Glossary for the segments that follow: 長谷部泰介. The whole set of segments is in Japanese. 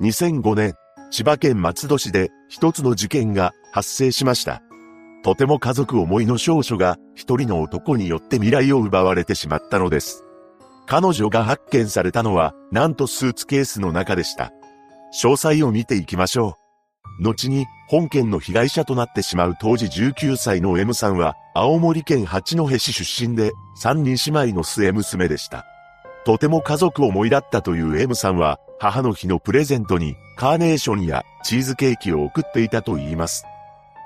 2005年、千葉県松戸市で一つの事件が発生しました。とても家族思いの少女が一人の男によって未来を奪われてしまったのです。彼女が発見されたのは、なんとスーツケースの中でした。詳細を見ていきましょう。後に、本件の被害者となってしまう当時19歳の M さんは、青森県八戸市出身で、3人姉妹の末娘でした。とても家族思いだったという M さんは、母の日のプレゼントに、カーネーションやチーズケーキを送っていたと言います。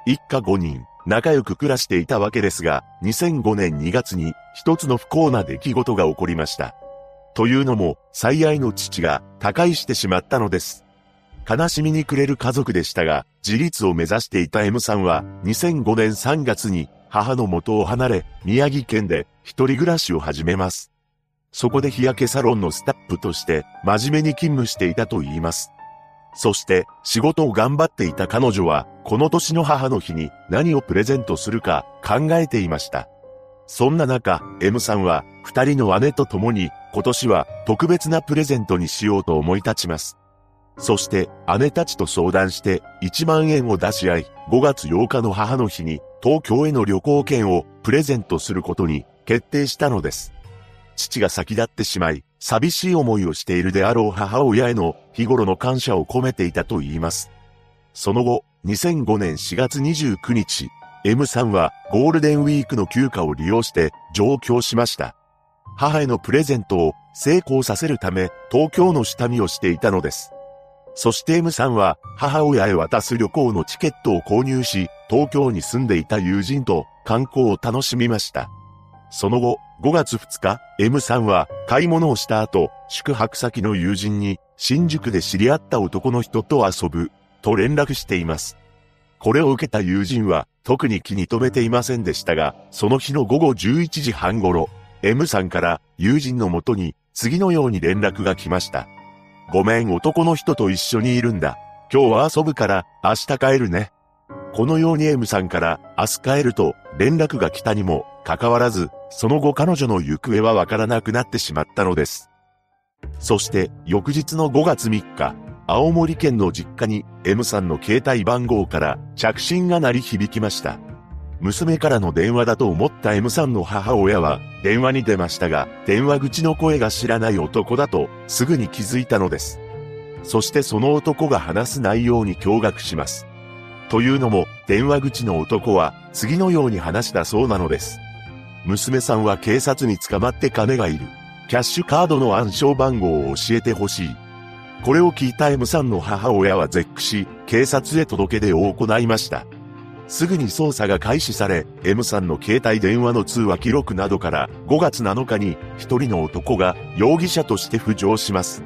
一家5人、仲良く暮らしていたわけですが、2005年2月に、一つの不幸な出来事が起こりました。というのも、最愛の父が他界してしまったのです。悲しみに暮れる家族でしたが、自立を目指していた M さんは、2005年3月に母の元を離れ、宮城県で一人暮らしを始めます。そこで日焼けサロンのスタッフとして、真面目に勤務していたと言います。そして、仕事を頑張っていた彼女は、この年の母の日に何をプレゼントするか考えていました。そんな中、M さんは、二人の姉と共に、今年は特別なプレゼントにしようと思い立ちます。そして、姉たちと相談して、1万円を出し合い、5月8日の母の日に、東京への旅行券をプレゼントすることに決定したのです。父が先立ってしまい、寂しい思いをしているであろう母親への日頃の感謝を込めていたと言います。その後、2005年4月29日、M さんはゴールデンウィークの休暇を利用して上京しました。母へのプレゼントを成功させるため、東京の下見をしていたのです。そして M さんは母親へ渡す旅行のチケットを購入し、東京に住んでいた友人と観光を楽しみました。その後、5月2日、M さんは買い物をした後、宿泊先の友人に新宿で知り合った男の人と遊ぶ、と連絡しています。これを受けた友人は特に気に留めていませんでしたが、その日の午後11時半頃、M さんから友人のもとに次のように連絡が来ました。ごめん、男の人と一緒にいるんだ。今日は遊ぶから明日帰るね。このように M さんから明日帰ると連絡が来たにもかかわらず、その後彼女の行方はわからなくなってしまったのです。そして翌日の5月3日、青森県の実家に M さんの携帯番号から着信が鳴り響きました。娘からの電話だと思った M さんの母親は電話に出ましたが、電話口の声が知らない男だとすぐに気づいたのです。そしてその男が話す内容に驚愕します。というのも、電話口の男は次のように話したそうなのです。娘さんは警察に捕まって金がいる。キャッシュカードの暗証番号を教えてほしい。これを聞いた M さんの母親は絶句し、警察へ届け出を行いました。すぐに捜査が開始され、M さんの携帯電話の通話記録などから5月7日に一人の男が容疑者として浮上します。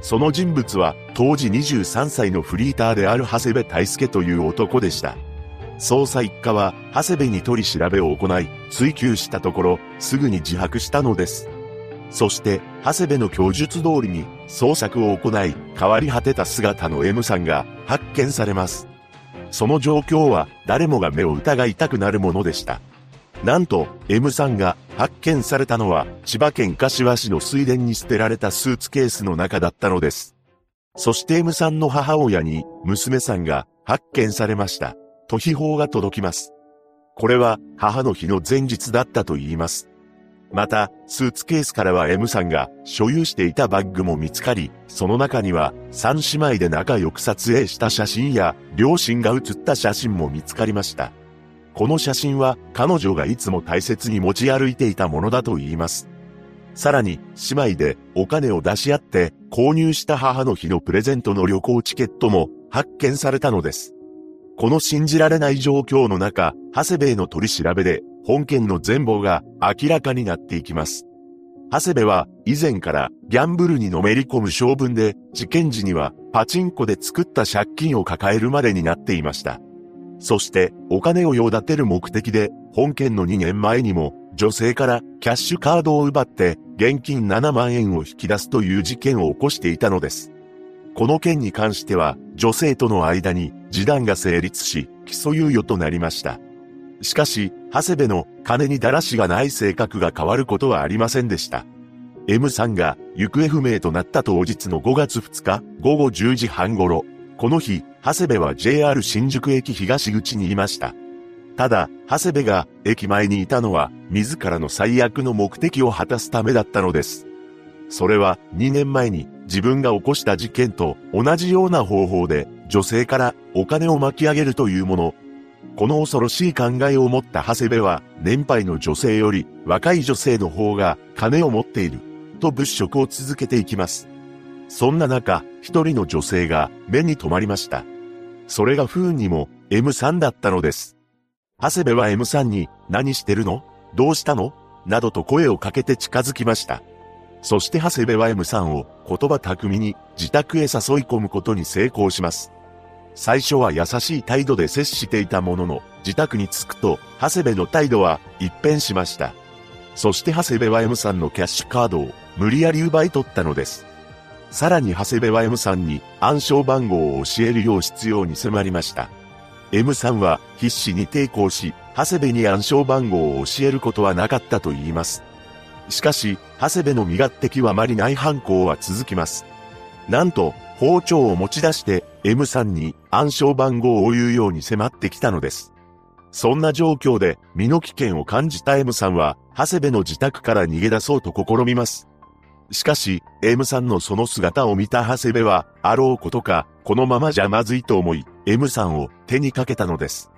その人物は当時23歳のフリーターである長谷部泰介という男でした。捜査一課は長谷部に取り調べを行い、追及したところ、すぐに自白したのです。そして、長谷部の供述通りに捜索を行い、変わり果てた姿の M さんが発見されます。その状況は誰もが目を疑いたくなるものでした。なんと、M さんが発見されたのは千葉県柏市の水田に捨てられたスーツケースの中だったのです。そして M さんの母親に娘さんが発見されました。と悲報が届きます。これは母の日の前日だったと言います。また、スーツケースからは M さんが所有していたバッグも見つかり、その中には3姉妹で仲良く撮影した写真や両親が写った写真も見つかりました。この写真は彼女がいつも大切に持ち歩いていたものだと言います。さらに、姉妹でお金を出し合って購入した母の日のプレゼントの旅行チケットも発見されたのです。この信じられない状況の中、長谷部への取り調べで、本件の全貌が明らかになっていきます。長谷部は以前からギャンブルにのめり込む性分で、事件時にはパチンコで作った借金を抱えるまでになっていました。そしてお金を用立てる目的で、本件の2年前にも女性からキャッシュカードを奪って現金7万円を引き出すという事件を起こしていたのです。この件に関しては女性との間に示談が成立し、起訴猶予となりました。しかし、長谷部の金にだらしがない性格が変わることはありませんでした。M さんが行方不明となった当日の5月2日午後10時半頃、この日、長谷部は JR 新宿駅東口にいました。ただ、長谷部が駅前にいたのは自らの最悪の目的を果たすためだったのです。それは2年前に自分が起こした事件と同じような方法で女性からお金を巻き上げるというもの。この恐ろしい考えを持った長谷部は、年配の女性より若い女性の方が金を持っていると物色を続けていきます。そんな中、一人の女性が目に留まりました。それが不運にも M さんだったのです。長谷部は M さんに、何してるの？どうしたの？などと声をかけて近づきました。そして長谷部は M さんを言葉巧みに自宅へ誘い込むことに成功します。最初は優しい態度で接していたものの、自宅に着くと、長谷部の態度は一変しました。そして長谷部は M さんのキャッシュカードを無理やり奪い取ったのです。さらに長谷部は M さんに暗証番号を教えるよう執拗に迫りました。M さんは必死に抵抗し、長谷部に暗証番号を教えることはなかったと言います。しかし、長谷部の身勝手極まりない犯行は続きます。なんと、包丁を持ち出して、M さんに暗証番号を言うように迫ってきたのです。そんな状況で、身の危険を感じた M さんは、長谷部の自宅から逃げ出そうと試みます。しかし、M さんのその姿を見た長谷部は、あろうことか、このままじゃまずいと思い、M さんを手にかけたのです。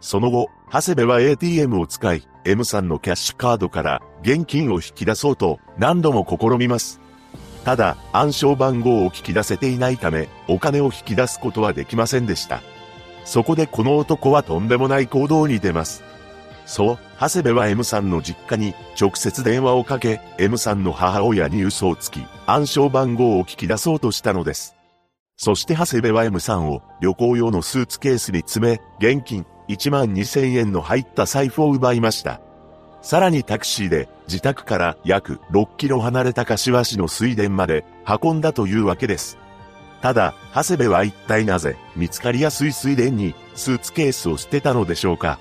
その後、長谷部は ATM を使い、M さんのキャッシュカードから現金を引き出そうと何度も試みます。ただ、暗証番号を聞き出せていないため、お金を引き出すことはできませんでした。そこでこの男はとんでもない行動に出ます。そう、長谷部は M さんの実家に直接電話をかけ、M さんの母親に嘘をつき、暗証番号を聞き出そうとしたのです。そして長谷部は M さんを旅行用のスーツケースに詰め、現金12000円の入った財布を奪いました。さらにタクシーで自宅から約6キロ離れた柏市の水田まで運んだというわけです。ただ、長谷部は一体なぜ見つかりやすい水田にスーツケースを捨てたのでしょうか。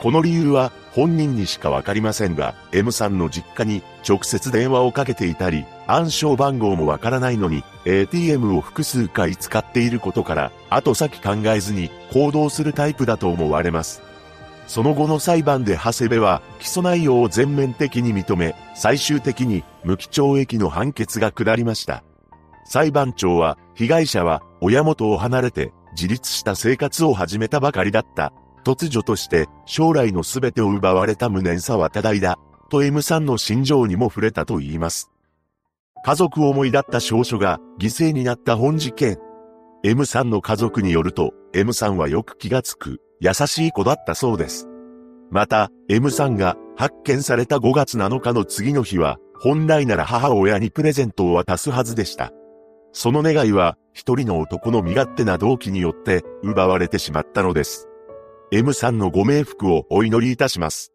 この理由は本人にしかわかりませんが、M さんの実家に直接電話をかけていたり、暗証番号もわからないのに ATM を複数回使っていることから、後先考えずに行動するタイプだと思われます。その後の裁判で長谷部は起訴内容を全面的に認め、最終的に無期懲役の判決が下りました。裁判長は、被害者は親元を離れて自立した生活を始めたばかりだった。突如として将来の全てを奪われた無念さは多大だ。と M さんの心情にも触れたと言います。家族思いだった少女が犠牲になった本事件。M さんの家族によると、M さんはよく気がつく。優しい子だったそうです。また、M さんが発見された5月7日の次の日は、本来なら母親にプレゼントを渡すはずでした。その願いは、一人の男の身勝手な動機によって奪われてしまったのです。M さんのご冥福をお祈りいたします。